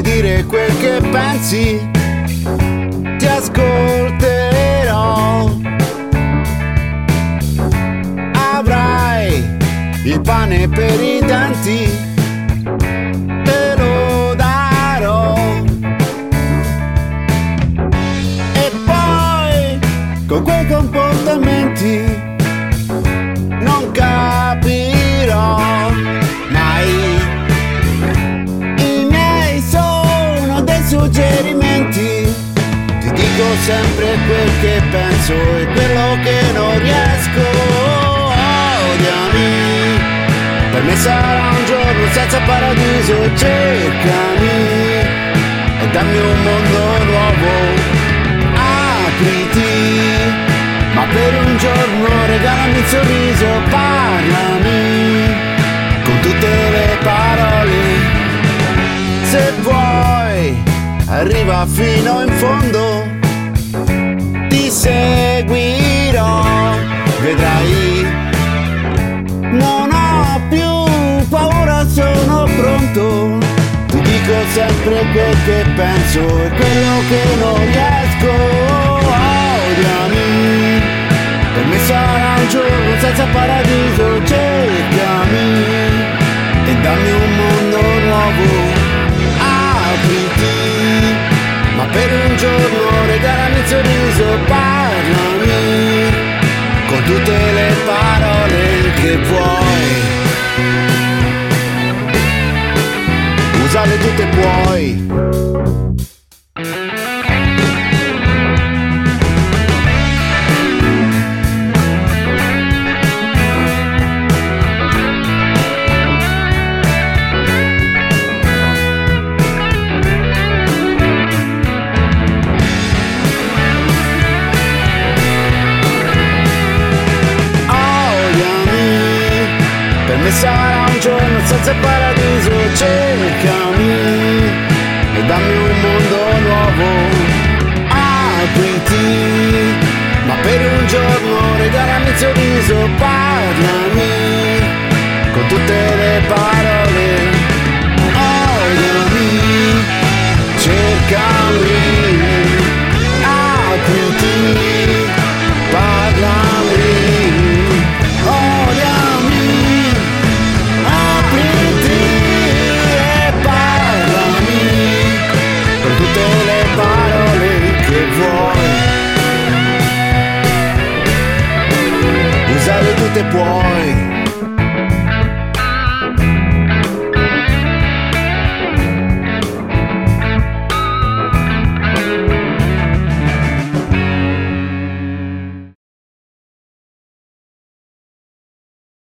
puoi dire quel che pensi, ti ascolterò. Avrai il pane per i denti, te lo darò. E poi con quei comportamenti non capirò mai. I miei sono dei suggerimenti, ti dico sempre quel che penso e quello che non riesco. Odiami, per me sarà un giorno senza paradiso, cercami e dammi un mondo nuovo, apriti, ma per un giorno regalami il sorriso, parlami con tutte le parole, se vuoi arriva fino in fondo, ti seguirò, vedrai. Non ho più paura, sono pronto, ti dico sempre quel che penso e quello che non riesco. Odiami, per me sarà un giorno senza paradiso, cercami e dammi un mondo nuovo, apriti, ma per un giorno regalami il sorriso, parlami con tutte le parole che puoi, usale tutte puoi. Sarà un giorno senza paradiso, cercami e dammi un mondo nuovo, apriti, ma per un giorno regalami il sorriso, parlami con tutte le parole, odiami, cercami, apriti, parlami. Usare tutte puoi.